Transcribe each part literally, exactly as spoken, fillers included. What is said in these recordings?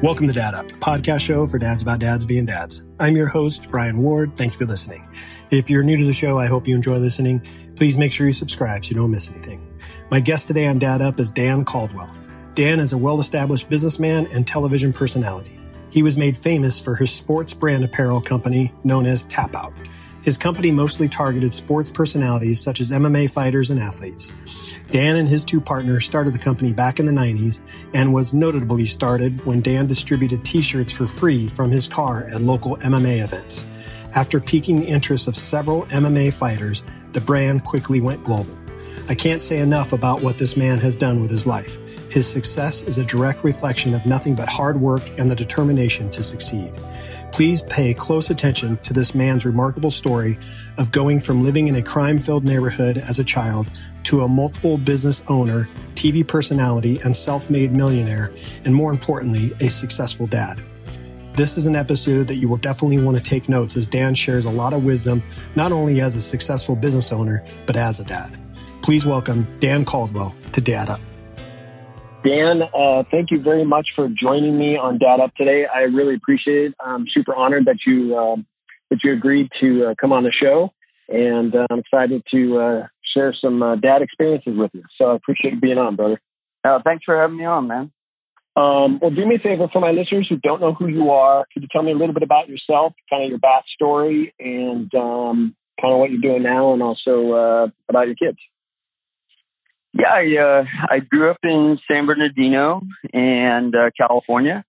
Welcome to Dad Up, the podcast show for dads about dads being dads. I'm your host, Brian Ward. Thank you for listening. If you're new to the show, I hope you enjoy listening. Please make sure you subscribe so you don't miss anything. My guest today on Dad Up is Dan Caldwell. Dan is a well-established businessman and television personality. He was made famous for his sports brand apparel company known as Tapout. His company mostly targeted sports personalities such as M M A fighters and athletes. Dan and his two partners started the company back in the nineties and was notably started when Dan distributed t-shirts for free from his car at local M M A events. After piquing the interest of several M M A fighters, the brand quickly went global. I can't say enough about what this man has done with his life. His success is a direct reflection of nothing but hard work and the determination to succeed. Please pay close attention to this man's remarkable story of going from living in a crime-filled neighborhood as a child to a multiple business owner, T V personality, and self-made millionaire, and more importantly, a successful dad. This is an episode that you will definitely want to take notes as Dan shares a lot of wisdom, not only as a successful business owner, but as a dad. Please welcome Dan Caldwell to Dad Up. Dan, uh, thank you very much for joining me on Dad Up today. I really appreciate it. I'm super honored that you uh, that you agreed to uh, come on the show, and uh, I'm excited to uh, share some uh, dad experiences with you. So I appreciate you being on, brother. Uh, thanks for having me on, man. Um, well, do me a favor for my listeners who don't know who you are. Could you tell me a little bit about yourself, kind of your backstory, and um, kind of what you're doing now, and also uh, about your kids? Yeah, I, uh, I grew up in San Bernardino and uh, California,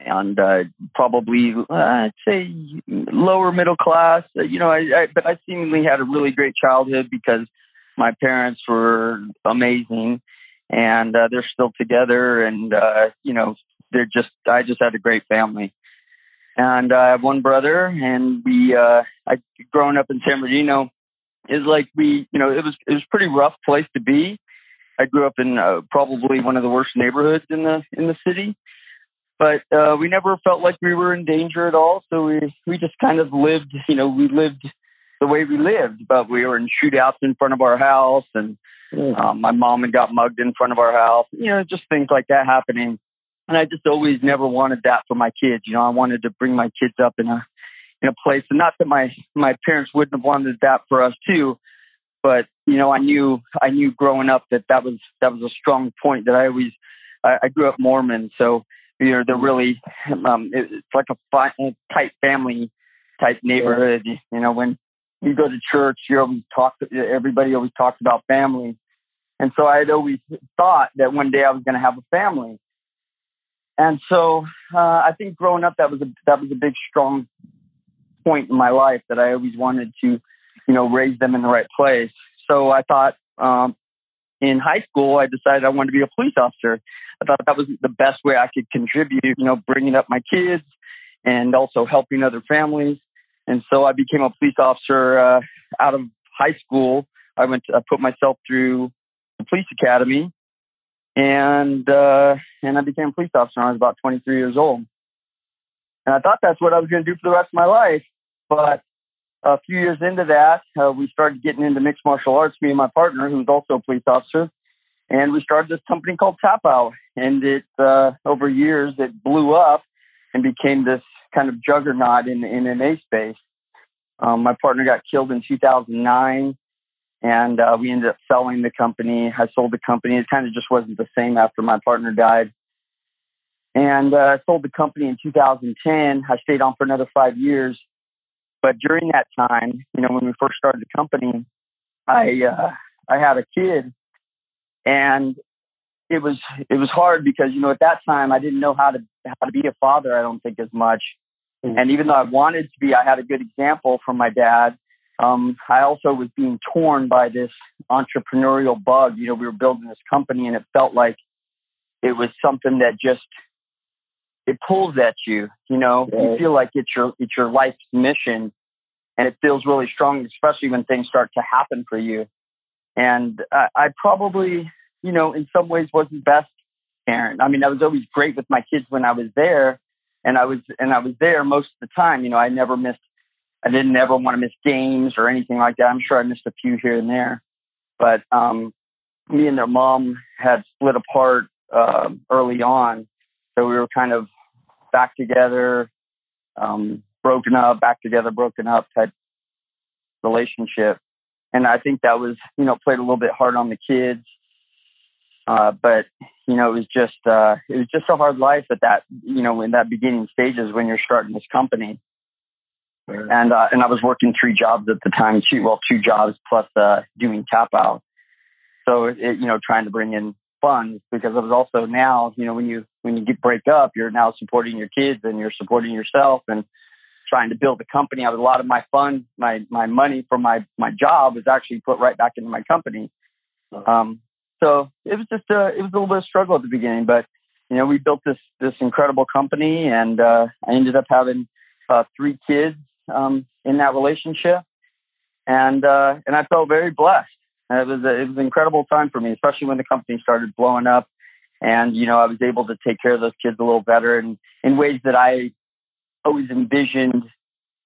and uh, probably uh, I'd say lower middle class. Uh, you know, I, I, but I seemingly had a really great childhood because my parents were amazing, and uh, they're still together. And uh, you know, they're just I just had a great family, and uh, I have one brother, and we uh, I growing up in San Bernardino. Is like we, you know, it was it was a pretty rough place to be. I grew up in uh, probably one of the worst neighborhoods in the in the city, but uh, we never felt like we were in danger at all. So we we just kind of lived, you know, we lived the way we lived. But we were in shootouts in front of our house, and um, my mom had got mugged in front of our house. You know, just things like that happening. And I just always never wanted that for my kids. You know, I wanted to bring my kids up in a in a place, and not that my, my parents wouldn't have wanted that for us too, but you know, I knew, I knew growing up that that was, that was a strong point that I always, I, I grew up Mormon. So, you know, they're really, um, it, it's like a fi- tight family type neighborhood. Yeah. You know, when you go to church, you always talk, everybody always talks about family. And so I had always thought that one day I was going to have a family. And so, uh, I think growing up, that was a, that was a big, strong point in my life that I always wanted to, you know, raise them in the right place. So I thought um, in high school, I decided I wanted to be a police officer. I thought that was the best way I could contribute, you know, bringing up my kids and also helping other families. And so I became a police officer uh, out of high school. I went to, I put myself through the police academy, and uh, and I became a police officer when I was about twenty-three years old. And I thought that's what I was going to do for the rest of my life. But a few years into that, uh, we started getting into mixed martial arts, me and my partner, who's also a police officer. And we started this company called Tapout. And it, uh, over years, it blew up and became this kind of juggernaut in the M M A space. Um, my partner got killed in two thousand nine, and uh, we ended up selling the company. I sold the company. It kind of just wasn't the same after my partner died. And uh, I sold the company in two thousand ten. I stayed on for another five years. But during that time, you know, when we first started the company, I uh, I had a kid, and it was it was hard because, you know, at that time I didn't know how to how to be a father. I don't think as much. Mm-hmm. And even though I wanted to be, I had a good example from my dad. Um, I also was being torn by this entrepreneurial bug. You know, we were building this company, and it felt like it was something that just it pulls at you, you know, right. You feel like it's your, it's your life's mission, and it feels really strong, especially when things start to happen for you. And I, I probably, you know, in some ways wasn't best parent. I mean, I was always great with my kids when I was there, and I was, and I was there most of the time. You know, I never missed, I didn't ever want to miss games or anything like that. I'm sure I missed a few here and there, but, um, me and their mom had split apart, um, uh, early on. So we were kind of back together, um, broken up, back together, broken up type relationship. And I think that was, you know, played a little bit hard on the kids. Uh, but, you know, it was just, uh, it was just a hard life at that, you know, in that beginning stages when you're starting this company. Sure. And, uh, and I was working three jobs at the time, two, well, two jobs plus, uh, doing Tapout. So, it, you know, trying to bring in funds, because I was also now, you know, when you, when you get break up, you're now supporting your kids and you're supporting yourself and trying to build a company. I was, a lot of my funds, my, my money from my, my job was actually put right back into my company. Um, So it was just a, it was a little bit of a struggle at the beginning, but, you know, we built this, this incredible company, and uh, I ended up having uh, three kids um, in that relationship. And, uh, and I felt very blessed. And it was a, it was an incredible time for me, especially when the company started blowing up, and, you know, I was able to take care of those kids a little better, and in ways that I always envisioned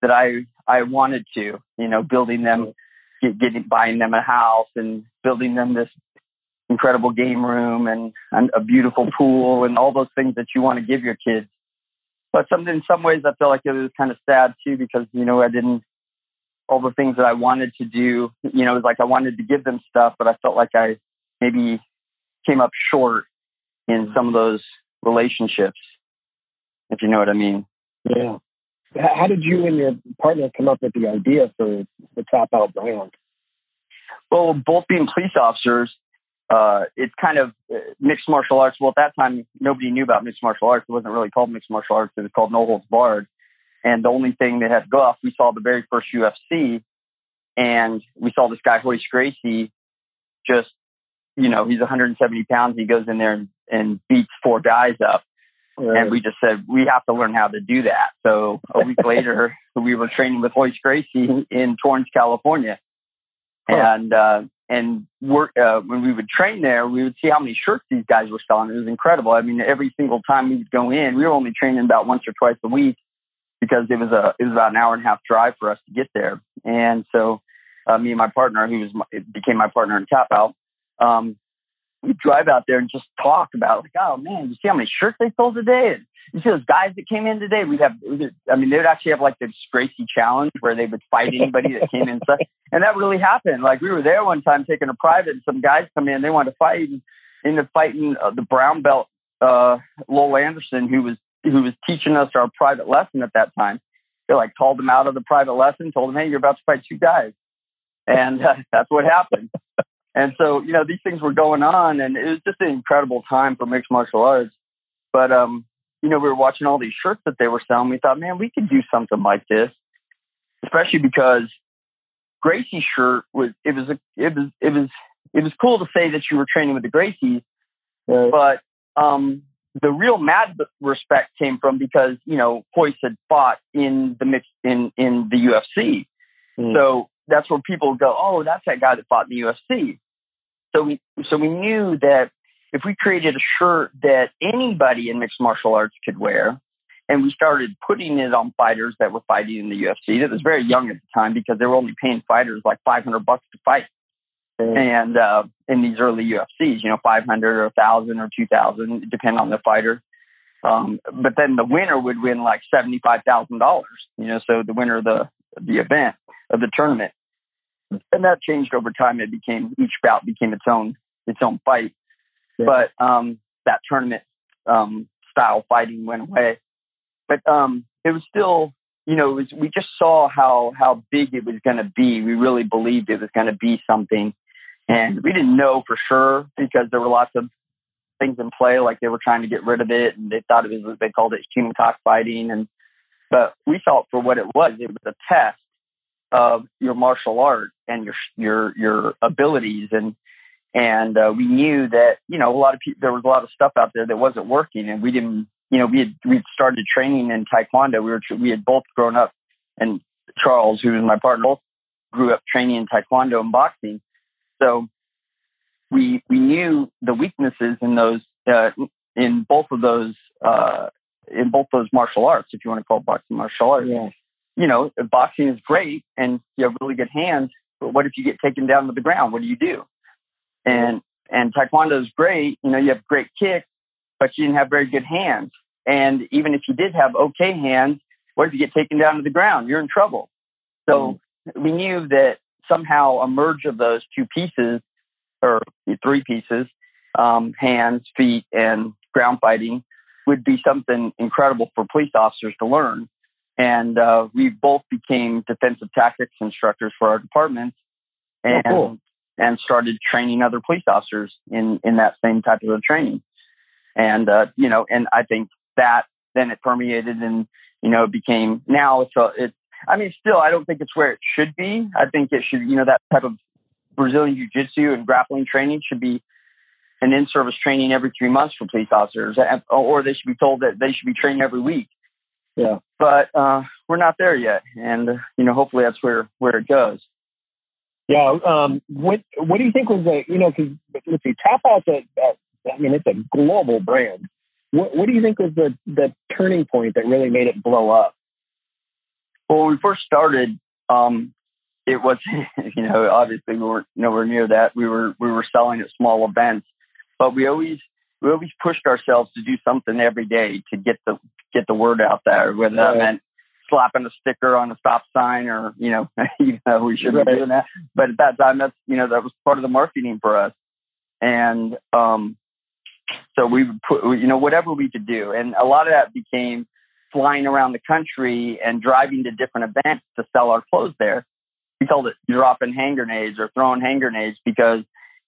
that I, I wanted to, you know, building them, get, getting, buying them a house and building them this incredible game room and, and a beautiful pool and all those things that you want to give your kids. But some, in some ways I feel like it was kind of sad too, because, you know, I didn't, all the things that I wanted to do, you know, it was like I wanted to give them stuff, but I felt like I maybe came up short in some of those relationships, if you know what I mean. Yeah. How did you and your partner come up with the idea for the Tapout brand? Well, both being police officers, Uh, it's kind of mixed martial arts. Well, at that time, nobody knew about mixed martial arts. It wasn't really called mixed martial arts. It was called No Holds Barred. And the only thing they had to go off, we saw the very first U F C, and we saw this guy, Royce Gracie, just, you know, he's one hundred seventy pounds. He goes in there and, and beats four guys up. Right. And we just said, we have to learn how to do that. So a week later, we were training with Royce Gracie in Torrance, California. Huh. And, uh, And work, uh, when we would train there, we would see how many shirts these guys were selling. It was incredible. I mean, every single time we would go in, we were only training about once or twice a week, because it was a it was about an hour and a half drive for us to get there. And so, uh, me and my partner, who was my, became my partner in Tapout, um, we'd drive out there and just talk about, like, oh man, you see how many shirts they sold today? And you see those guys that came in today? We'd have, I mean, they would actually have like the Gracie challenge where they would fight anybody that came in. And that really happened. Like, we were there one time taking a private, and some guys come in, they wanted to fight, and ended up fighting uh, the brown belt, uh, Lowell Anderson, who was, who was teaching us our private lesson at that time. They like called him out of the private lesson, told him, hey, you're about to fight two guys. And uh, that's what happened. And so, you know, these things were going on, and it was just an incredible time for mixed martial arts. But, um, you know, we were watching all these shirts that they were selling. We thought, man, we could do something like this, especially because Gracie's shirt was, it was, a, it was, it was, it was cool to say that you were training with the Gracies, right. But, um, the real mad respect came from, because, you know, Hoyce had fought in the mix in, in the U F C. Mm. So that's where people go, oh, that's that guy that fought in the U F C. So we, so we knew that if we created a shirt that anybody in mixed martial arts could wear, and we started putting it on fighters that were fighting in the U F C, that was very young at the time, because they were only paying fighters like five hundred bucks to fight. Mm. And uh, in these early U F Cs, you know, five hundred or one thousand or two thousand, depending on the fighter. Um, but then the winner would win like seventy-five thousand dollars, you know, so the winner of the, the event, of the tournament. And that changed over time. It became, each bout became its own, its own fight. Yeah. But, um, that tournament, um, style fighting went away, but, um, it was still, you know, it was, we just saw how, how big it was going to be. We really believed it was going to be something, and we didn't know for sure, because there were lots of things in play. Like, they were trying to get rid of it, and they thought it was, they called it human cockfighting. And, but we saw it for what it was. It was a test of your martial art and your, your, your abilities. And, and, uh, we knew that, you know, a lot of people, there was a lot of stuff out there that wasn't working, and we didn't, you know, we had, we started training in Taekwondo. We were, we had both grown up, and Charles, who was my partner, both grew up training in Taekwondo and boxing. So we, we knew the weaknesses in those, uh, in both of those, uh, in both those martial arts, if you want to call boxing martial arts. Yeah. You know, boxing is great, and you have really good hands, but what if you get taken down to the ground? What do you do? And, and Taekwondo is great. You know, you have great kicks, but she didn't have very good hands. And even if you did have okay hands, what if you get taken down to the ground? You're in trouble. So mm. we knew that somehow a merge of those two pieces, or three pieces, um, hands, feet, and ground fighting, would be something incredible for police officers to learn. And uh, we both became defensive tactics instructors for our departments, and oh, cool. and started training other police officers in, in that same type of training. And, uh, you know, and I think that then it permeated and, you know, it became now it's, a, it's, I mean, still, I don't think it's where it should be. I think it should, you know, that type of Brazilian jiu-jitsu and grappling training should be an in-service training every three months for police officers, or they should be told that they should be trained every week. Yeah. But uh, we're not there yet. And, uh, you know, hopefully that's where, where it goes. Yeah. Um, what What do you think was the, you know, because let's see, Tapout's a, a, I mean, it's a global brand. What, what do you think was the, the turning point that really made it blow up? Well, when we first started, um, it was, you know, obviously we weren't nowhere near that. We were, we were selling at small events, but we always, we always pushed ourselves to do something every day to get the, get the word out there, whether that meant slapping a sticker on a stop sign or, you know, you know we shouldn't right. be doing that. But at that time, that's, you know, that was part of the marketing for us. And um, so we would put, you know, whatever we could do. And a lot of that became flying around the country and driving to different events to sell our clothes there. We called it dropping hand grenades or throwing hand grenades, because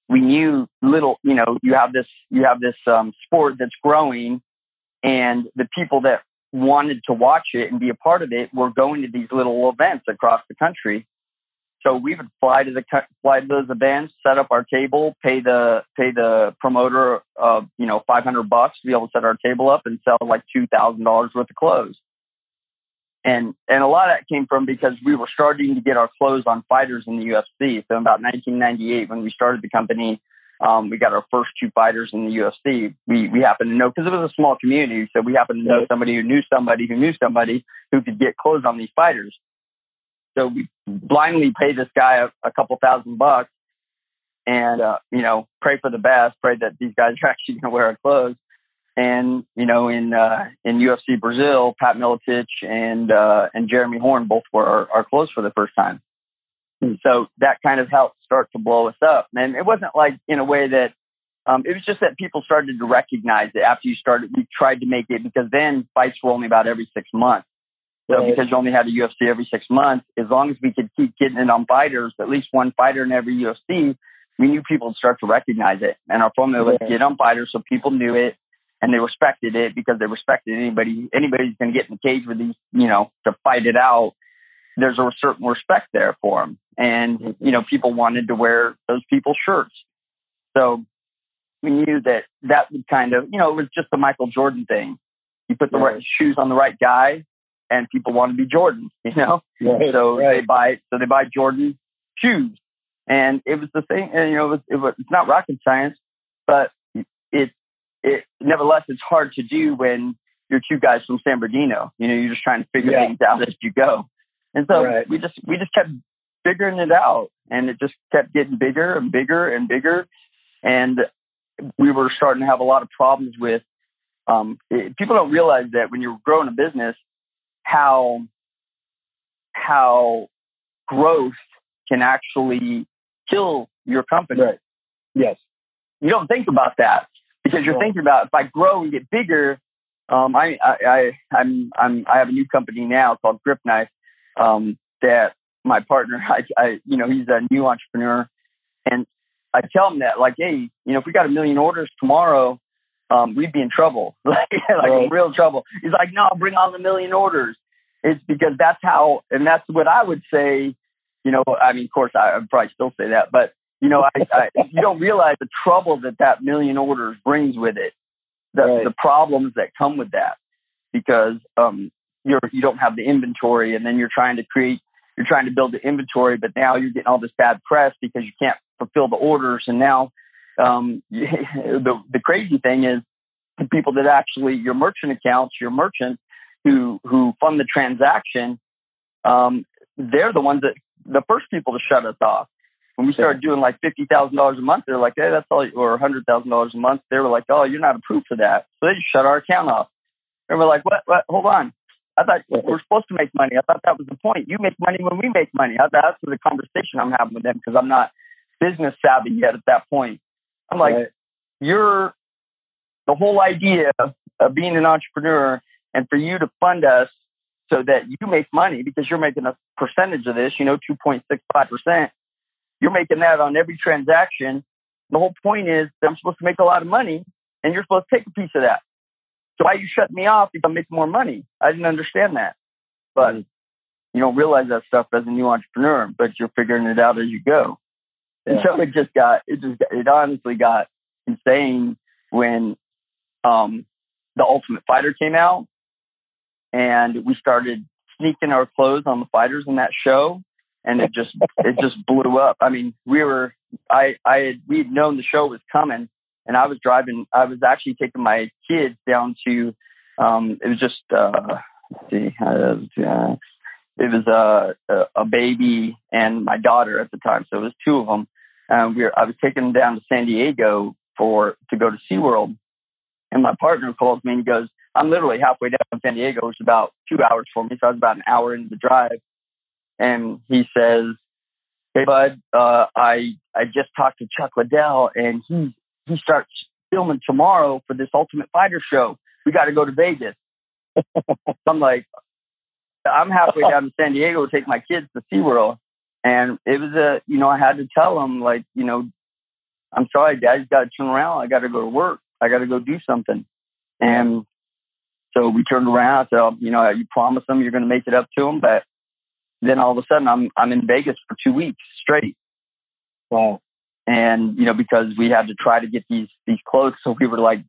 we knew little, you know, you have this, you have this um, sport that's growing, and the people that wanted to watch it and be a part of it were going to these little events across the country. So we would fly to the fly to those events, set up our table, pay the pay the promoter uh, you know five hundred bucks to be able to set our table up and sell like two thousand dollars worth of clothes. And and a lot of that came from because we were starting to get our clothes on fighters in the U F C. So in about nineteen ninety-eight, when we started the company, um, we got our first two fighters in the U F C. We we happened to know, because it was a small community, so we happened to know somebody who knew somebody who knew somebody who could get clothes on these fighters. So we blindly paid this guy a, a couple thousand bucks, and uh, you know, pray for the best, pray that these guys are actually going to wear our clothes. And, you know, in uh, in U F C Brazil, Pat Miletich and uh, and Jeremy Horn both wore our, our clothes for the first time. And so that kind of helped start to blow us up. And it wasn't like in a way that um, it was just that people started to recognize it after you started. We tried to make it, because then fights were only about every six months. So right. because you only had a U F C every six months, as long as we could keep getting it on fighters, at least one fighter in every U F C, we knew people would start to recognize it. And our formula was right. get on fighters so people knew it. And they respected it, because they respected anybody. Anybody's going to get in the cage with these, you know, to fight it out. There's a certain respect there for them. And, you know, people wanted to wear those people's shirts. So we knew that that would kind of, you know, it was just the Michael Jordan thing. You put the right, right shoes on the right guy and people want to be Jordan, you know? Right, so right. they buy, so they buy Jordan shoes. And it was the same, and, you know, it was, it was, it's not rocket science, but it's, It, nevertheless, it's hard to do when you're two guys from San Bernardino. You know, you're just trying to figure yeah. things out as you go. And so right. we just we just kept figuring it out, and it just kept getting bigger and bigger and bigger. And we were starting to have a lot of problems with um, it, people don't realize that when you're growing a business, how how growth can actually kill your company. Right. Yes, you don't think about that. Because you're thinking about, if I grow and get bigger, um, I, I, I, I'm, I'm, I have a new company now called Grip Knife, um, that my partner, I, I, you know, he's a new entrepreneur, and I tell him that, like, hey, you know, if we got a million orders tomorrow, um, we'd be in trouble, like, like right. real trouble. He's like, no, bring on the million orders. It's because that's how, and that's what I would say, you know, I mean, of course, I I'd probably still say that, but. You know, I, I, you don't realize the trouble that that million orders brings with it, the, right. the problems that come with that, because um, you're, you don't have the inventory, and then you're trying to create, you're trying to build the inventory, but now you're getting all this bad press because you can't fulfill the orders. And now um, you, the, the crazy thing is the people that actually, your merchant accounts, your merchants who, who fund the transaction, um, they're the ones that, the first people to shut us off. When we started doing like fifty thousand dollars a month, they're like, hey, that's all, or one hundred thousand dollars a month. They were like, oh, you're not approved for that. So they just shut our account off. And we're like, what, what? Hold on. I thought we're supposed to make money. I thought that was the point. You make money when we make money. I thought that's the conversation I'm having with them because I'm not business savvy yet at that point. I'm like, right. You're the whole idea of being an entrepreneur and for you to fund us so that you make money because you're making a percentage of this, you know, two point six five percent. You're making that on every transaction. The whole point is that I'm supposed to make a lot of money and you're supposed to take a piece of that. So why you shut me off if I make more money? I didn't understand that. But you don't realize that stuff as a new entrepreneur, but you're figuring it out as you go. Yeah. And so it just got, it just, got, it honestly got insane when um, The Ultimate Fighter came out and we started sneaking our clothes on the fighters in that show. And it just, it just blew up. I mean, we were, I, I had, we had known the show was coming and I was driving, I was actually taking my kids down to, um, it was just, uh, let's see, uh, it was, uh, a, a baby and my daughter at the time. So it was two of them. Um, we were, I was taking them down to San Diego for, to go to SeaWorld. And my partner calls me and he goes, I'm literally halfway down in San Diego, which is about two hours for me. So I was about an hour into the drive. And he says, hey, bud, uh, I I just talked to Chuck Liddell, and he, he starts filming tomorrow for this Ultimate Fighter show. We got to go to Vegas. I'm like, I'm halfway down to San Diego to take my kids to SeaWorld. And it was a, you know, I had to tell him, like, you know, I'm sorry, Dad's got to turn around. I got to go to work. I got to go do something. And so we turned around. So, you know, you promise them you're going to make it up to them, but then all of a sudden I'm, I'm in Vegas for two weeks straight. Wow. And, you know, because we had to try to get these, these clothes. So we were like,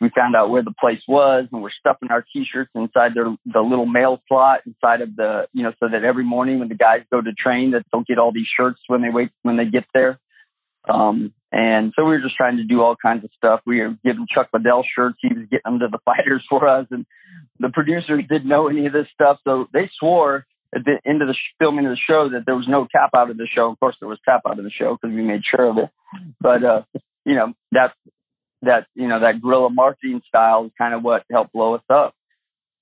we found out where the place was and we're stuffing our t-shirts inside their, the little mail slot inside of the, you know, so that every morning when the guys go to train that they'll get all these shirts when they wake, when they get there. Um, and so we were just trying to do all kinds of stuff. We were giving Chuck Liddell shirts. He was getting them to the fighters for us. And the producers didn't know any of this stuff. So they swore at the end of the sh- filming of the show that there was no tap out of the show. Of course there was tap out of the show because we made sure of it. But, uh, you know, that, that, you know, that guerrilla marketing style is kind of what helped blow us up.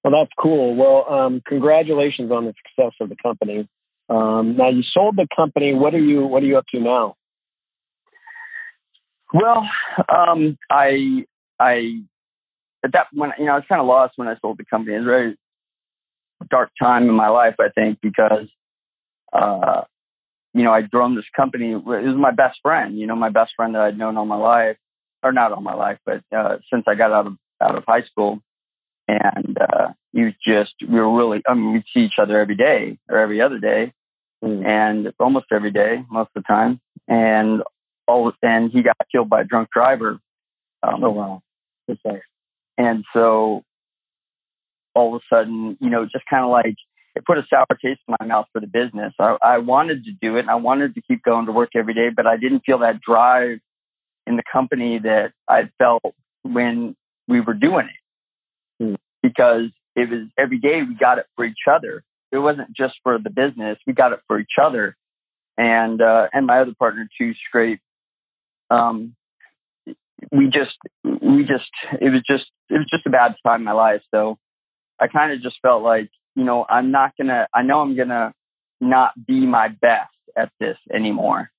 Well, that's cool. Well, um, congratulations on the success of the company. Um, now you sold the company. What are you, what are you up to now? Well, um, I, I, at that when you know, I was kind of lost when I sold the company. It was very, dark time in my life, I think, because, uh, you know, I'd grown this company. It was my best friend, you know, my best friend that I'd known all my life, or not all my life, but uh, since I got out of out of high school. And uh, he was just, we were really, I mean, we'd see each other every day or every other day, mm. and almost every day, most of the time. And all, and he got killed by a drunk driver. Um, oh, wow. And so, all of a sudden, you know, just kind of like it put a sour taste in my mouth for the business. I, I wanted to do it. And I wanted to keep going to work every day, but I didn't feel that drive in the company that I felt when we were doing it, mm. because it was every day we got it for each other. It wasn't just for the business. We got it for each other. And, uh, and my other partner too, Scrape, um, we just, we just, it was just, it was just a bad time in my life. So, I kind of just felt like, you know, I'm not going to, I know I'm going to not be my best at this anymore.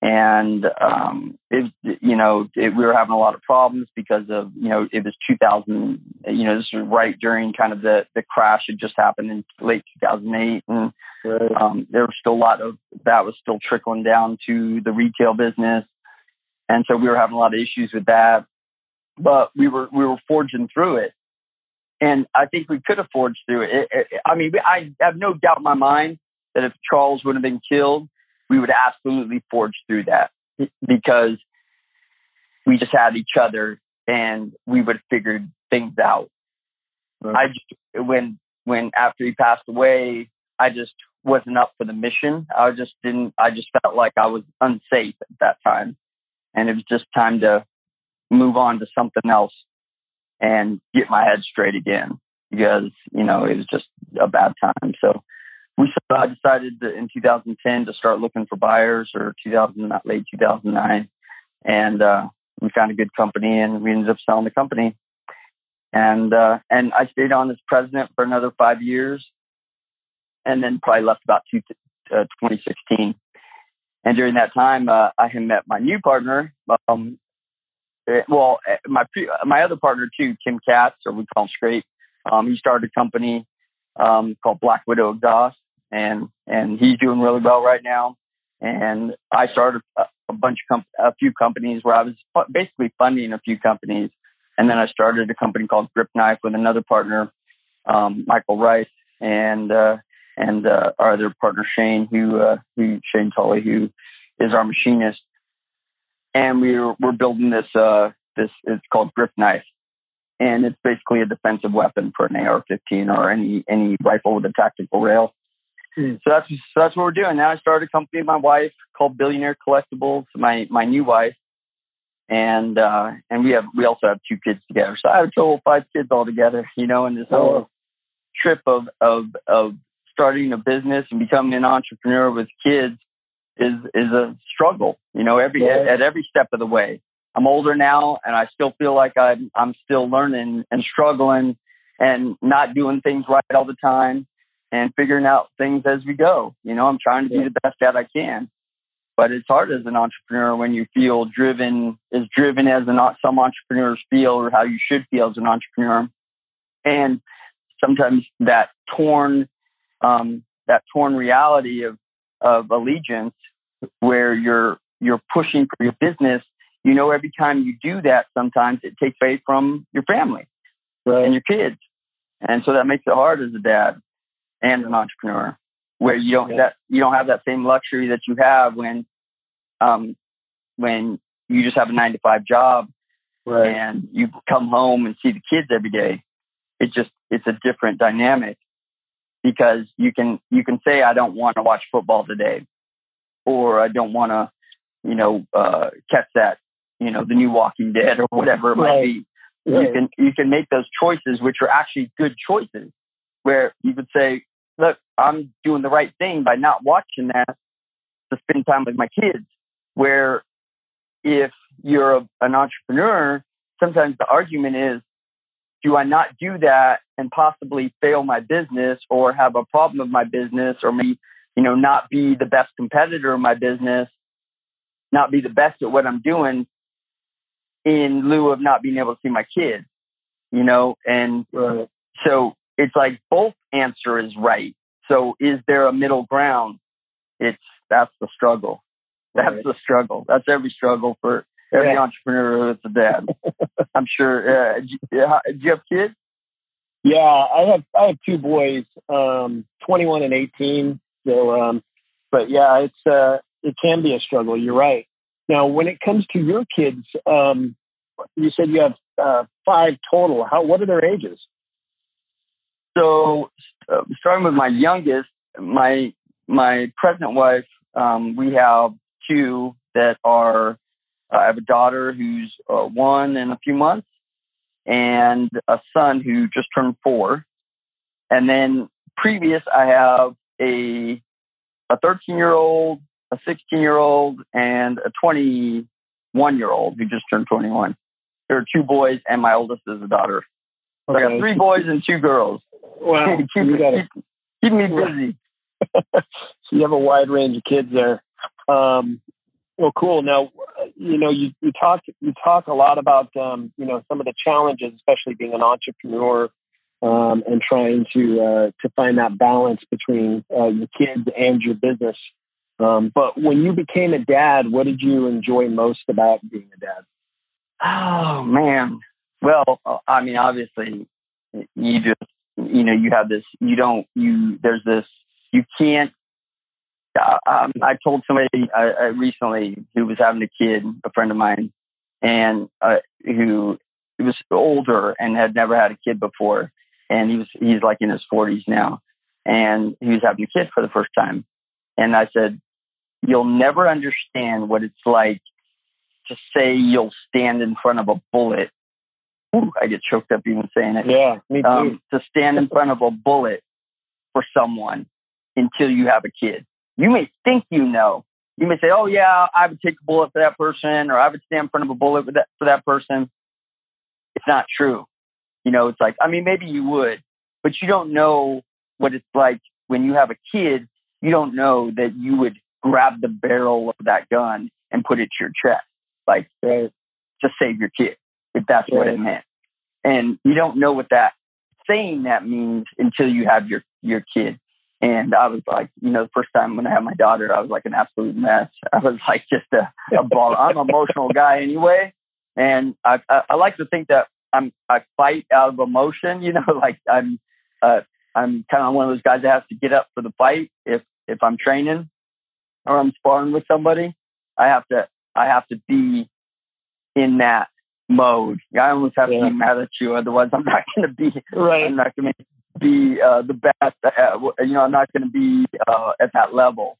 And, um, it, you know, it, we were having a lot of problems because of, you know, it was two thousand, you know, this was right during kind of the, the crash had just happened in late two thousand eight. And, right. um, there was still a lot of, that was still trickling down to the retail business. And so we were having a lot of issues with that, but we were, we were forging through it. And I think we could have forged through it. It, it. I mean, I have no doubt in my mind that if Charles would have been killed, we would absolutely forge through that because we just had each other and we would have figured things out. Mm-hmm. I just, when, when after he passed away, I just wasn't up for the mission. I just didn't, I just felt like I was unsafe at that time. And it was just time to move on to something else and get my head straight again because, you know, it was just a bad time. So we so I decided that in two thousand ten to start looking for buyers, or two thousand late two thousand nine, and uh, we found a good company, and we ended up selling the company. And uh, and I stayed on as president for another five years, and then probably left about two, uh, twenty sixteen. And during that time, uh, I had met my new partner. Um, well, my my other partner too, Tim Katz, or we call him Scrape. Um, he started a company um, called Black Widow Exhaust, and and he's doing really well right now. And I started a, a bunch of comp- a few companies where I was basically funding a few companies. And then I started a company called Grip Knife with another partner, um, Michael Rice, and uh, and uh, our other partner Shane, who uh, who Shane Tully, who is our machinist. And we we're we're building this uh, this it's called Grip Knife, and it's basically a defensive weapon for an A R fifteen or any any rifle with a tactical rail. Mm. So that's so that's what we're doing now. I started a company with my wife called Billionaire Collectibles, my my new wife. And, uh, and we have, we also have two kids together. So I have a total of five kids all together, you know, and this whole trip of, of, of starting a business and becoming an entrepreneur with kids is, is a struggle, you know, every, yeah. at, at every step of the way. I'm older now and I still feel like I'm, I'm still learning and struggling and not doing things right all the time and figuring out things as we go. You know, I'm trying to yeah. be the best that I can. But it's hard as an entrepreneur when you feel driven, as driven as an, some entrepreneurs feel, or how you should feel as an entrepreneur. And sometimes that torn, um, that torn reality of, of allegiance, where you're you're pushing for your business. You know, every time you do that, sometimes it takes away from your family right. and your kids, and so that makes it hard as a dad and an entrepreneur. Where you don't that you don't have that same luxury that you have when, um, when you just have a nine to five job, right. and you come home and see the kids every day. It just it's a different dynamic, because you can you can say I don't want to watch football today, or I don't want to, you know, uh, catch that, you know, the new Walking Dead or whatever it might right. be. Right. You can you can make those choices, which are actually good choices, where you could say, look, I'm doing the right thing by not watching that to spend time with my kids. Where if you're a, an entrepreneur, sometimes the argument is, do I not do that and possibly fail my business, or have a problem with my business, or maybe, you know, not be the best competitor in my business, not be the best at what I'm doing, in lieu of not being able to see my kids, you know? And right. so it's like both answer is right. So is there a middle ground? It's that's the struggle. That's right. the struggle. That's every struggle for every yeah. entrepreneur that's a dad. I'm sure. Uh, do, do you have kids? Yeah, I have. I have two boys, um, twenty-one and eighteen. So, um, but yeah, it's uh, it can be a struggle. You're right. Now, when it comes to your kids, um, you said you have uh, five total. How? What are their ages? So, uh, starting with my youngest, my my pregnant wife, um, we have two that are. Uh, I have a daughter who's uh, one in a few months, and a son who just turned four. And then previous, I have a a thirteen year old, a sixteen year old, and a twenty-one year old who just turned twenty-one. There are two boys, and my oldest is a daughter. So okay. I got three boys and two girls. Wow. keep, you gotta, keep, keep me busy. So you have a wide range of kids there. Um, well, cool. Now, you know, you, you talk you talk a lot about, um, you know, some of the challenges, especially being an entrepreneur, um, and trying to uh, to find that balance between uh, your kids and your business. Um, but when you became a dad, what did you enjoy most about being a dad? Oh, man. Well, I mean, obviously, you just, you know, you have this, you don't, you, there's this, you can't, uh, um, I told somebody I, I recently who was having a kid, a friend of mine, and uh, who was older and had never had a kid before. And he was, he's like in his forties now. And he was having a kid for the first time. And I said, you'll never understand what it's like to say you'll stand in front of a bullet. Ooh, I get choked up even saying it. Yeah, me too. Um, to stand in front of a bullet for someone until you have a kid. You may think you know. You may say, oh, yeah, I would take a bullet for that person, or I would stand in front of a bullet with that, for that person. It's not true. You know, it's like, I mean, maybe you would, but you don't know what it's like when you have a kid. You don't know that you would grab the barrel of that gun and put it to your chest, like uh, to save your kid, if that's right. what it meant. And you don't know what that saying that means until you have your, your kid. And I was like, you know, the first time when I had my daughter, I was like an absolute mess. I was like just a, a ball. I'm an emotional guy anyway. And I, I, I like to think that I'm, I fight out of emotion, you know, like I'm, uh, I'm kind of one of those guys that has to get up for the fight. If, if I'm training or I'm sparring with somebody, I have to, I have to be in that mode. I almost have yeah. to be mad at you. Otherwise I'm not going to be, right. I'm not going to be uh, the best, at, you know, I'm not going to be uh, at that level.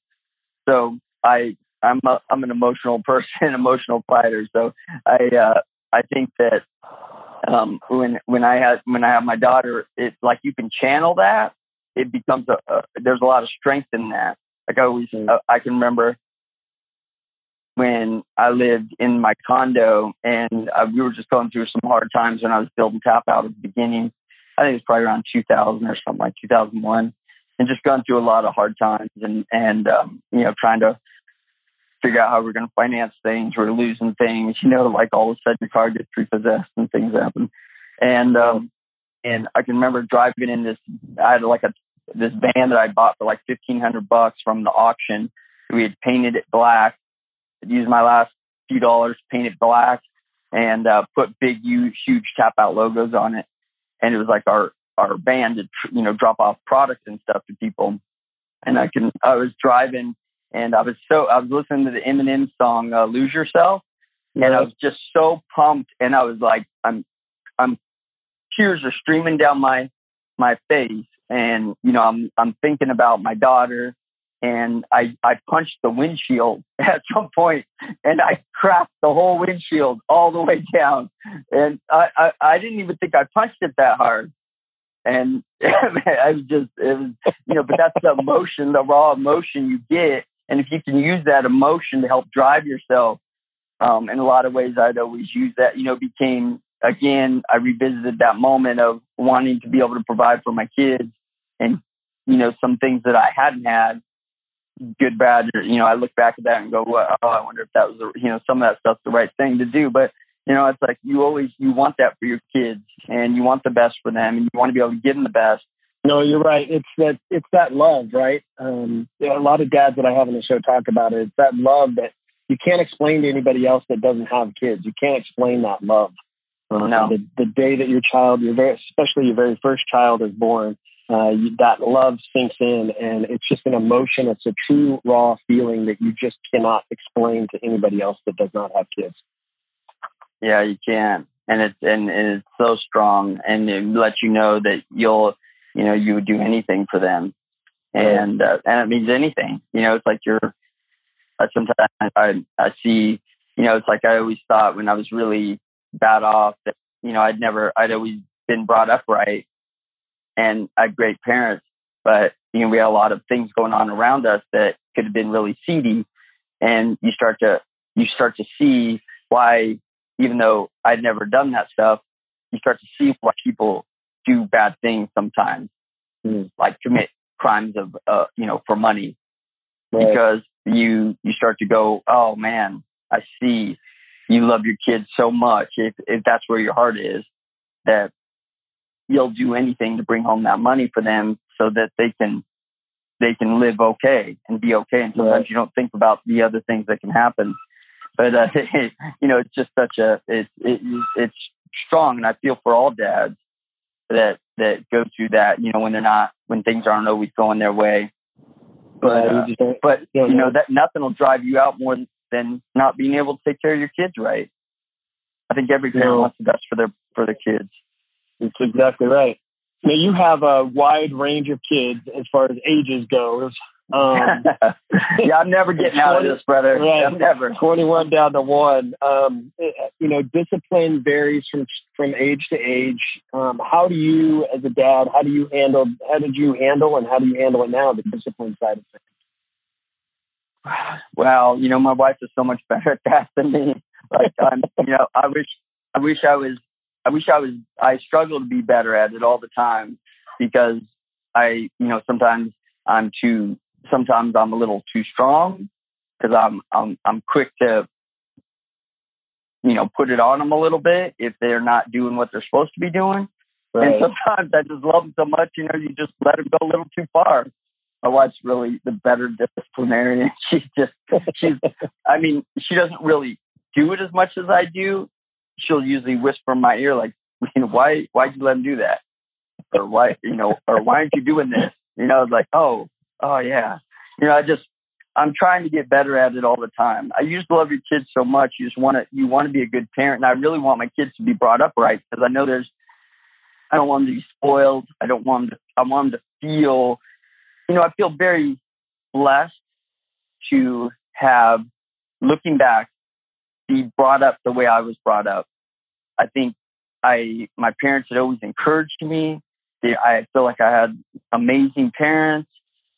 So I, I'm a, I'm an emotional person, emotional fighter. So I, uh, I think that, Um, when, when I had, when I have my daughter, it's like, you can channel that. It becomes a, a there's a lot of strength in that. Like I always, uh, I can remember when I lived in my condo and uh, we were just going through some hard times when I was building Tapout at the beginning. I think it was probably around two thousand or something, like two thousand one, and just gone through a lot of hard times and, and, um, you know, trying to figure out how we're going to finance things. We're losing things, you know, like all of a sudden your car gets repossessed and things happen. And, um, and I can remember driving in this, I had like a, this van that I bought for like fifteen hundred bucks from the auction. We had painted it black. I'd used my last few dollars, paint it black, and, uh, put big, huge, huge Tapout logos on it. And it was like our, our van to, you know, drop off products and stuff to people. And I can, I was driving, and I was so, I was listening to the Eminem song, uh, Lose Yourself. And yeah. I was just so pumped. And I was like, I'm, I'm, tears are streaming down my, my face. And, you know, I'm, I'm thinking about my daughter, and I, I punched the windshield at some point, and I cracked the whole windshield all the way down. And I, I, I didn't even think I punched it that hard. And I was just, it was, you know, but that's the emotion, the raw emotion you get. And if you can use that emotion to help drive yourself, um, in a lot of ways, I'd always use that, you know, became, again, I revisited that moment of wanting to be able to provide for my kids and, you know, some things that I hadn't had, good, bad, or, you know, I look back at that and go, well, oh, I wonder if that was, the, you know, some of that stuff's the right thing to do. But, you know, it's like, you always, you want that for your kids, and you want the best for them, and you want to be able to give them the best. No, you're right. It's that, it's that love, right? Um, you know, a lot of dads that I have on the show talk about it. It's that love that you can't explain to anybody else that doesn't have kids. You can't explain that love. Uh, no. The, the day that your child, your very, especially your very first child is born, uh, you, that love sinks in, and it's just an emotion. It's a true raw feeling that you just cannot explain to anybody else that does not have kids. Yeah, you can. And it's, and, and it's so strong, and it lets you know that you'll, you know, you would do anything for them, and uh, and it means anything. You know, it's like you're. Uh, sometimes I I see, you know, it's like I always thought when I was really bad off that, you know, I'd never, I'd always been brought up right, and I had great parents, but you know, we had a lot of things going on around us that could have been really seedy, and you start to you start to see why, even though I'd never done that stuff, you start to see why people do bad things sometimes, mm. like commit crimes of, uh, you know, for money, right. because you, you start to go, oh man, I see you love your kids so much. If, if that's where your heart is, that you'll do anything to bring home that money for them so that they can, they can live okay and be okay. And sometimes right. you don't think about the other things that can happen, but, uh, it, you know, it's just such a, it's, it, it's strong. And I feel for all dads that that go through that, you know, when they're not, when things aren't always going their way. But uh, uh, but yeah, you know, that nothing will drive you out more than not being able to take care of your kids right. I think every parent yeah. wants the best for their for their kids. That's exactly right. Now you have a wide range of kids as far as ages goes. Um, yeah, I'm never getting out of this, brother. Right. I'm never. twenty-one down to one. Um, it, you know, discipline varies from from age to age. Um, how do you, as a dad, how do you handle? How did you handle, and how do you handle it now? The discipline side of things. Well, you know, my wife is so much better at that than me. Like, I'm, you know, I wish, I wish I was, I wish I was. I struggle to be better at it all the time because I, you know, sometimes I'm too. Sometimes I'm a little too strong because I'm, I'm, I'm quick to, you know, put it on them a little bit if they're not doing what they're supposed to be doing. Right. And sometimes I just love them so much, you know, you just let them go a little too far. My wife's really the better disciplinarian. She just, she's, I mean, she doesn't really do it as much as I do. She'll usually whisper in my ear, like, you know, why, why'd you let him do that? Or why, you know, or why aren't you doing this? You know, it's like, oh, Oh yeah. You know, I just, I'm trying to get better at it all the time. I used to love your kids so much. You just want to, you want to be a good parent. And I really want my kids to be brought up right. Cause I know there's, I don't want them to be spoiled. I don't want them to, I want them to feel, you know, I feel very blessed to have, looking back, be brought up the way I was brought up. I think I, my parents had always encouraged me. They, I feel like I had amazing parents.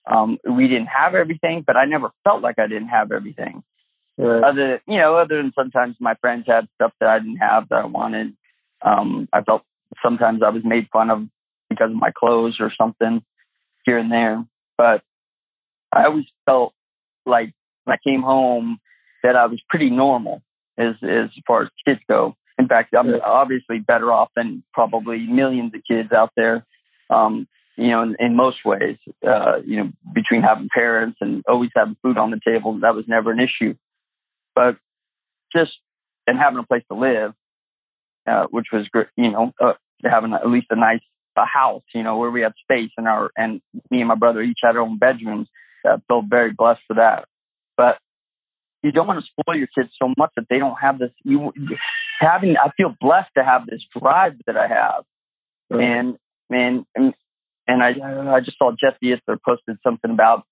Um, we didn't have everything, but I never felt like I didn't have everything. Right. Other, you know, other than sometimes my friends had stuff that I didn't have that I wanted. Um, I felt sometimes I was made fun of because of my clothes or something here and there. But I always felt like when I came home that I was pretty normal as, as far as kids go. In fact, I'm right. obviously better off than probably millions of kids out there. Um, You know, in, in most ways, uh, you know, between having parents and always having food on the table, that was never an issue. But just, and having a place to live, uh, which was great, you know, uh, having at least a nice a house, you know, where we had space in our, and me and my brother each had our own bedrooms. I felt very blessed for that. But you don't want to spoil your kids so much that they don't have this, you having, I feel blessed to have this drive that I have. Right. And, and, and, And I I just saw Jesse Isler posted something about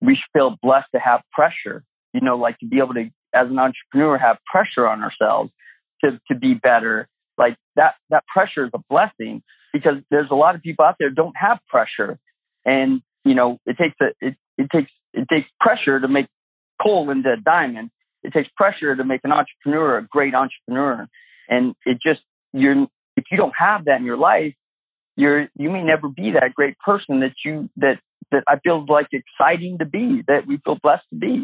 we feel blessed to have pressure, you know, like to be able to, as an entrepreneur, have pressure on ourselves to, to be better. Like that, that pressure is a blessing because there's a lot of people out there who don't have pressure. And, you know, it takes a, it, it takes, it takes pressure to make coal into a diamond. It takes pressure to make an entrepreneur a great entrepreneur. And it just, you're, if you don't have that in your life, You're, you may never be that great person that you, that, that I feel like exciting to be, that we feel blessed to be.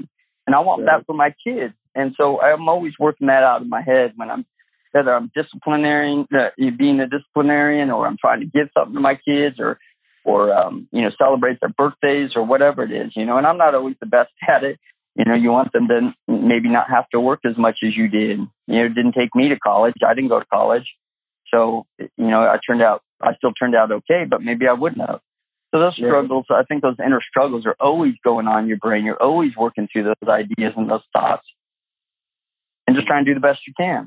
And I want right. that for my kids. And so I'm always working that out in my head when I'm, whether I'm disciplinarian, uh, being a disciplinarian, or I'm trying to give something to my kids, or, or, um, you know, celebrate their birthdays or whatever it is, you know, and I'm not always the best at it. You know, you want them to maybe not have to work as much as you did. You know, it didn't take me to college. I didn't go to college. So, you know, I turned out, I still turned out okay, but maybe I wouldn't have. So those struggles, yeah. I think those inner struggles are always going on in your brain. You're always working through those ideas and those thoughts and just trying to do the best you can.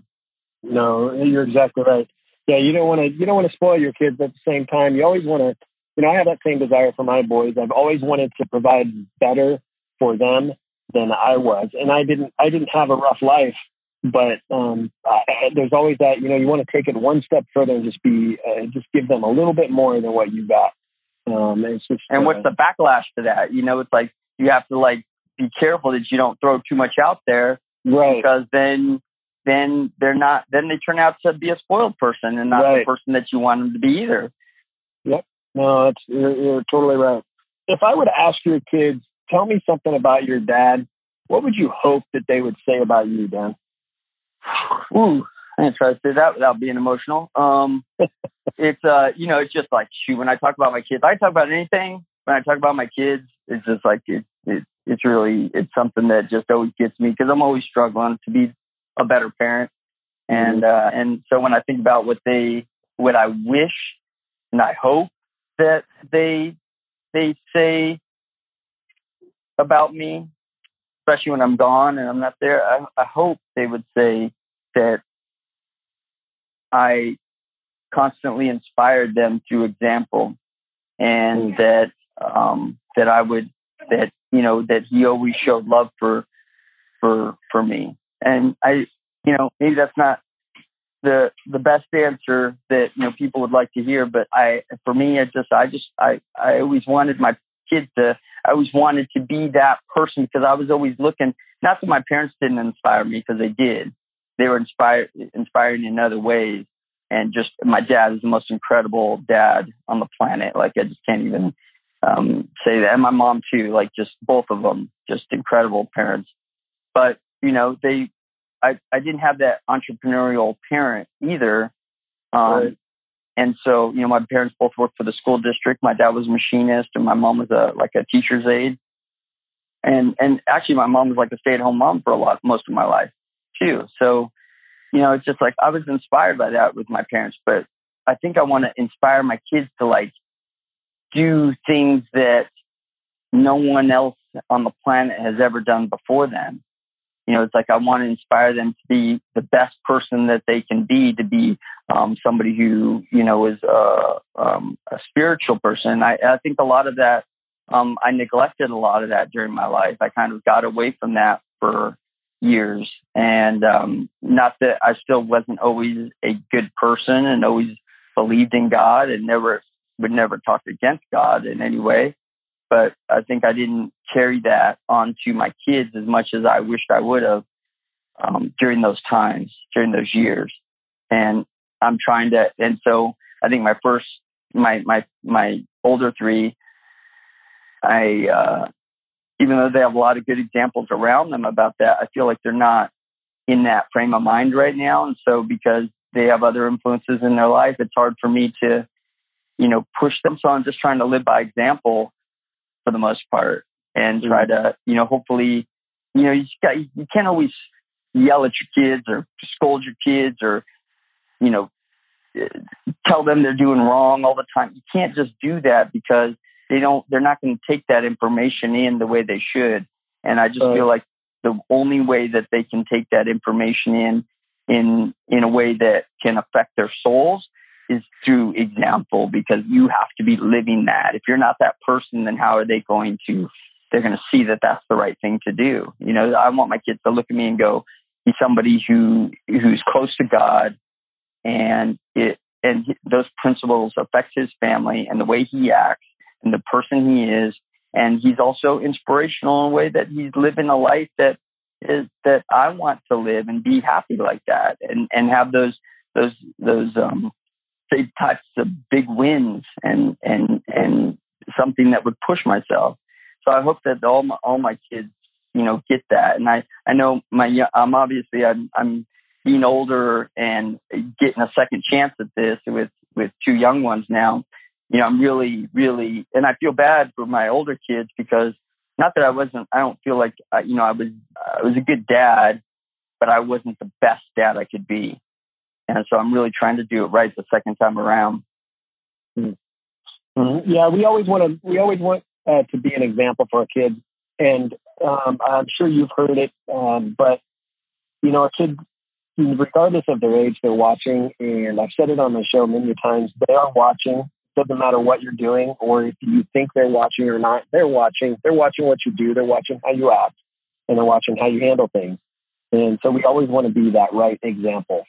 No, you're exactly right. Yeah. You don't want to, you don't want to spoil your kids. At the same time, you always want to, you know, I have that same desire for my boys. I've always wanted to provide better for them than I was. And I didn't, I didn't have a rough life. But um, I, there's always that, you know, you want to take it one step further and just be, uh, just give them a little bit more than what you got. Um, it's just, and uh, what's the backlash to that? You know, it's like you have to like be careful that you don't throw too much out there, right? Because then, then they're not, then they turn out to be a spoiled person and not right. the person that you want them to be either. Yep. No, that's, you're, you're totally right. If I were to ask your kids, tell me something about your dad, what would you hope that they would say about you, Dan? Ooh, I didn't try to say that without being emotional. Um, it's, uh, you know, it's just like, shoot, when I talk about my kids, I talk about anything. When I talk about my kids, it's just like, it, it, it's really, it's something that just always gets me because I'm always struggling to be a better parent. And, uh, and so when I think about what they, what I wish and I hope that they, they say about me, especially when I'm gone and I'm not there, I, I hope they would say that I constantly inspired them through example, and that um, that I would that you know, that he always showed love for, for, for me. And I, you know, maybe that's not the, the best answer that, you know, people would like to hear, but I, for me, I just, I just, I, I always wanted my kid to, I always wanted to be that person, because I was always looking, not that my parents didn't inspire me, because they did, they were inspired, inspiring in other ways. And just, my dad is the most incredible dad on the planet. Like, I just can't even um, say that. And my mom too, like, just both of them, just incredible parents. But, you know, they, I, I didn't have that entrepreneurial parent either. Um, right. And so, you know, my parents both worked for the school district. My dad was a machinist and my mom was a, like a teacher's aide. And, and actually my mom was like a stay at home mom for a lot, most of my life too. So, you know, it's just like, I was inspired by that with my parents, but I think I want to inspire my kids to, like, do things that no one else on the planet has ever done before them. You know, it's like, I want to inspire them to be the best person that they can be, to be um, somebody who, you know, is a, um, a spiritual person. I, I think a lot of that, um, I neglected a lot of that during my life. I kind of got away from that for years, and um not that I still wasn't always a good person and always believed in God and never would never talk against God in any way, but I think I didn't carry that onto my kids as much as I wished I would have um during those times, during those years. And I'm trying to, and so I think my first my my my older three, I uh even though they have a lot of good examples around them about that, I feel like they're not in that frame of mind right now. And so because they have other influences in their life, it's hard for me to, you know, push them. So I'm just trying to live by example for the most part, and try to, you know, hopefully, you know, you, got, you can't always yell at your kids or scold your kids or, you know, tell them they're doing wrong all the time. You can't just do that, because They don't, they're not going to take that information in the way they should. And I just uh, feel like the only way that they can take that information in, in, in a way that can affect their souls is through example, because you have to be living that. If you're not that person, then how are they going to, they're going to see that that's the right thing to do. You know, I want my kids to look at me and go, he's somebody who, who's close to God, and it, and those principles affect his family and the way he acts and the person he is. And he's also inspirational in a way that he's living a life that is, that I want to live and be happy like that, and, and have those, those, those, um, big types of big wins and, and, and something that would push myself. So I hope that all my, all my kids, you know, get that. And I, I know my, I'm obviously, I'm, I'm being older and getting a second chance at this with, with two young ones now. You know, I'm really, really, and I feel bad for my older kids, because not that I wasn't, I don't feel like, I, you know, I was, I was a good dad, but I wasn't the best dad I could be. And so I'm really trying to do it right the second time around. Mm-hmm. Yeah. We always want to, we always want uh, to be an example for our kids. And um, I'm sure you've heard it, um, but you know, our kids, regardless of their age, they're watching, and I've said it on my show many times, they are watching. Doesn't matter what you're doing, or if you think they're watching or not, they're watching. They're watching what you do. They're watching how you act, and they're watching how you handle things. And so we always want to be that right example.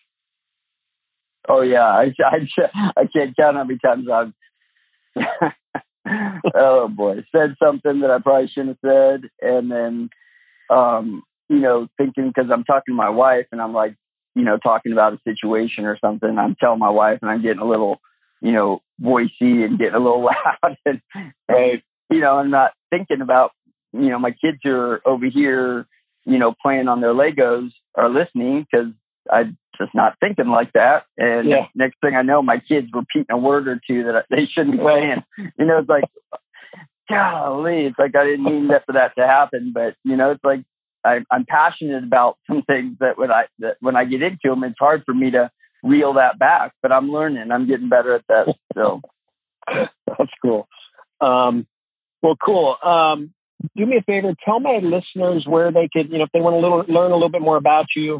Oh yeah, I, I, I can't count how many times I've oh boy said something that I probably shouldn't have said, and then um, you know, thinking, because I'm talking to my wife and I'm like, you know, talking about a situation or something. I'm telling my wife, and I'm getting a little, you know, voicey and getting a little loud, and, and, you know, I'm not thinking about, you know, my kids are over here, you know, playing on their Legos or listening, because I'm just not thinking like that. And yeah. Next thing I know, my kids repeating a word or two that they shouldn't be saying. You know, it's like, golly, it's like, I didn't mean that for that to happen, but you know, it's like, I, I'm passionate about some things that when I, that when I get into them, it's hard for me to reel that back, but I'm learning. I'm getting better at that. So that's cool. Um, well, cool. Um, do me a favor. Tell my listeners where they could, you know, if they want to little, learn a little bit more about you,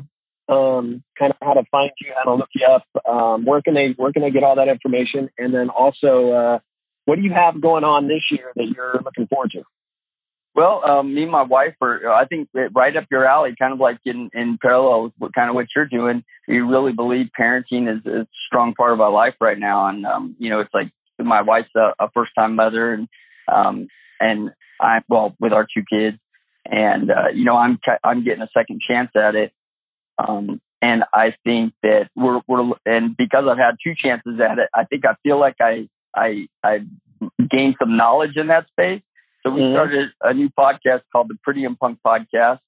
um, kind of how to find you, how to look you up. Um, where can they, where can they get all that information? And then also, uh, what do you have going on this year that you're looking forward to? Well, um, me and my wife are, I think, right up your alley, kind of like in, in parallel with what, kind of what you're doing. We really believe parenting is, is a strong part of our life right now. And, um, you know, it's like my wife's a, a first-time mother, and um, and I, well, with our two kids. And, uh, you know, I'm I'm getting a second chance at it. Um, and I think that we're, we're, and because I've had two chances at it, I think I feel like I, I, I gained some knowledge in that space. So we mm-hmm. started a new podcast called the Pretty and Punk Podcast,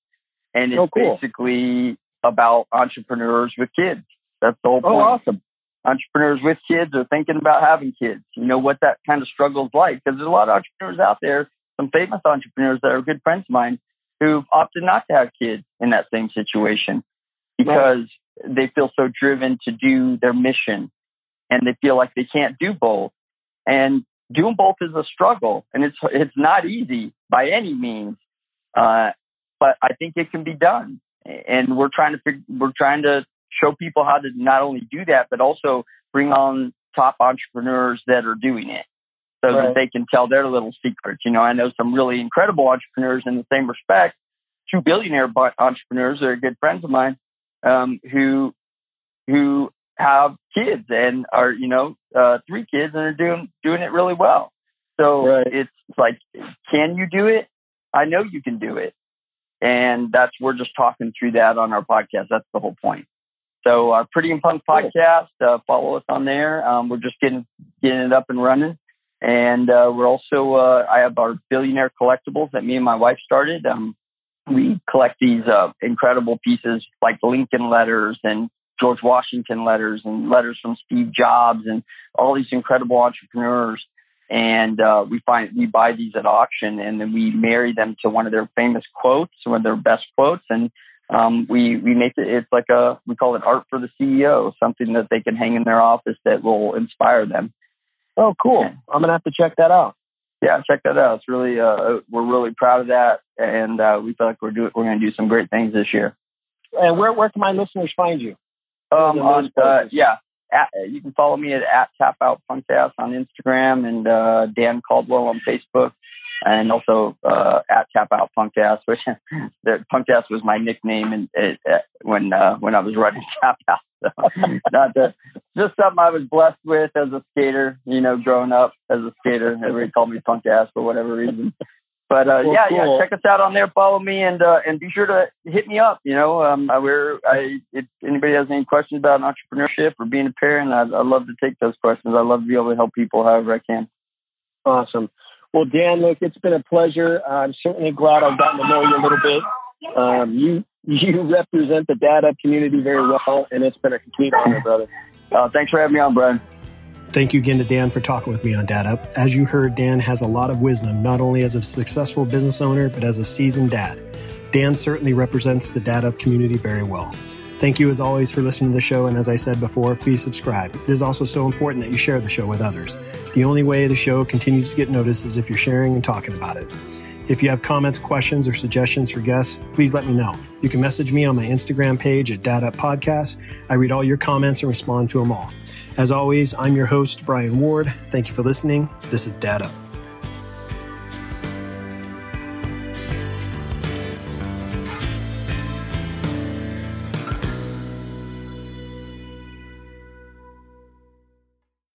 and it's oh, cool. basically about entrepreneurs with kids. That's the whole point. Oh, awesome. Entrepreneurs with kids are thinking about having kids. You know, what that kind of struggle's like, because there's a lot of entrepreneurs out there, some famous entrepreneurs that are good friends of mine, who've opted not to have kids in that same situation because right. they feel so driven to do their mission, and they feel like they can't do both. And doing both is a struggle, and it's it's not easy by any means, uh, but I think it can be done. And we're trying to figure, we're trying to show people how to not only do that, but also bring on top entrepreneurs that are doing it, so right. that they can tell their little secrets. You know, I know some really incredible entrepreneurs in the same respect, two billionaire entrepreneurs that are good friends of mine, um, who who. have kids and are, you know, uh, three kids, and are doing, doing it really well. So right. it's like, can you do it? I know you can do it. And that's, we're just talking through that on our podcast. That's the whole point. So our Pretty and Punk Podcast, uh, follow us on there. Um, we're just getting, getting it up and running. And, uh, we're also, uh, I have our Billionaire Collectibles that me and my wife started. Um, we collect these, uh, incredible pieces like Lincoln letters and George Washington letters and letters from Steve Jobs and all these incredible entrepreneurs. And uh, we find we buy these at auction, and then we marry them to one of their famous quotes, one of their best quotes. And um, we, we make it, it's like a, we call it art for the C E O, something that they can hang in their office that will inspire them. Oh, cool. Okay. I'm going to have to check that out. Yeah, check that out. It's really, uh, we're really proud of that. And uh, we feel like we're doing, we're going to do some great things this year. And where, where can my listeners find you? Um, on, uh, yeah, at, you can follow me at, at Tapout Punkcast on Instagram, and uh, Dan Caldwell on Facebook, and also uh, at Tapout Punkcast, which the Punkcast was my nickname, and it, uh, when uh, when I was running Tapout, so not to, just something I was blessed with as a skater, you know, growing up as a skater. Everybody called me Punkcast for whatever reason. But, uh, well, yeah, cool. yeah, check us out on there. Follow me, and uh, and be sure to hit me up. You know, um, I, we're, I, if anybody has any questions about entrepreneurship or being a parent, I'd, I'd love to take those questions. I love to be able to help people however I can. Awesome. Well, Dan, look, it's been a pleasure. I'm certainly glad I've gotten to know you a little bit. Um, you you represent the data community very well, and it's been a complete honor, brother. Uh, thanks for having me on, Brian. Thank you again to Dan for talking with me on Dad Up. As you heard, Dan has a lot of wisdom, not only as a successful business owner, but as a seasoned dad. Dan certainly represents the Dad Up community very well. Thank you as always for listening to the show. And as I said before, please subscribe. It is also so important that you share the show with others. The only way the show continues to get noticed is if you're sharing and talking about it. If you have comments, questions, or suggestions for guests, please let me know. You can message me on my Instagram page at Dad Up Podcast. I read all your comments and respond to them all. As always, I'm your host, Brian Ward. Thank you for listening. This is Dad Up.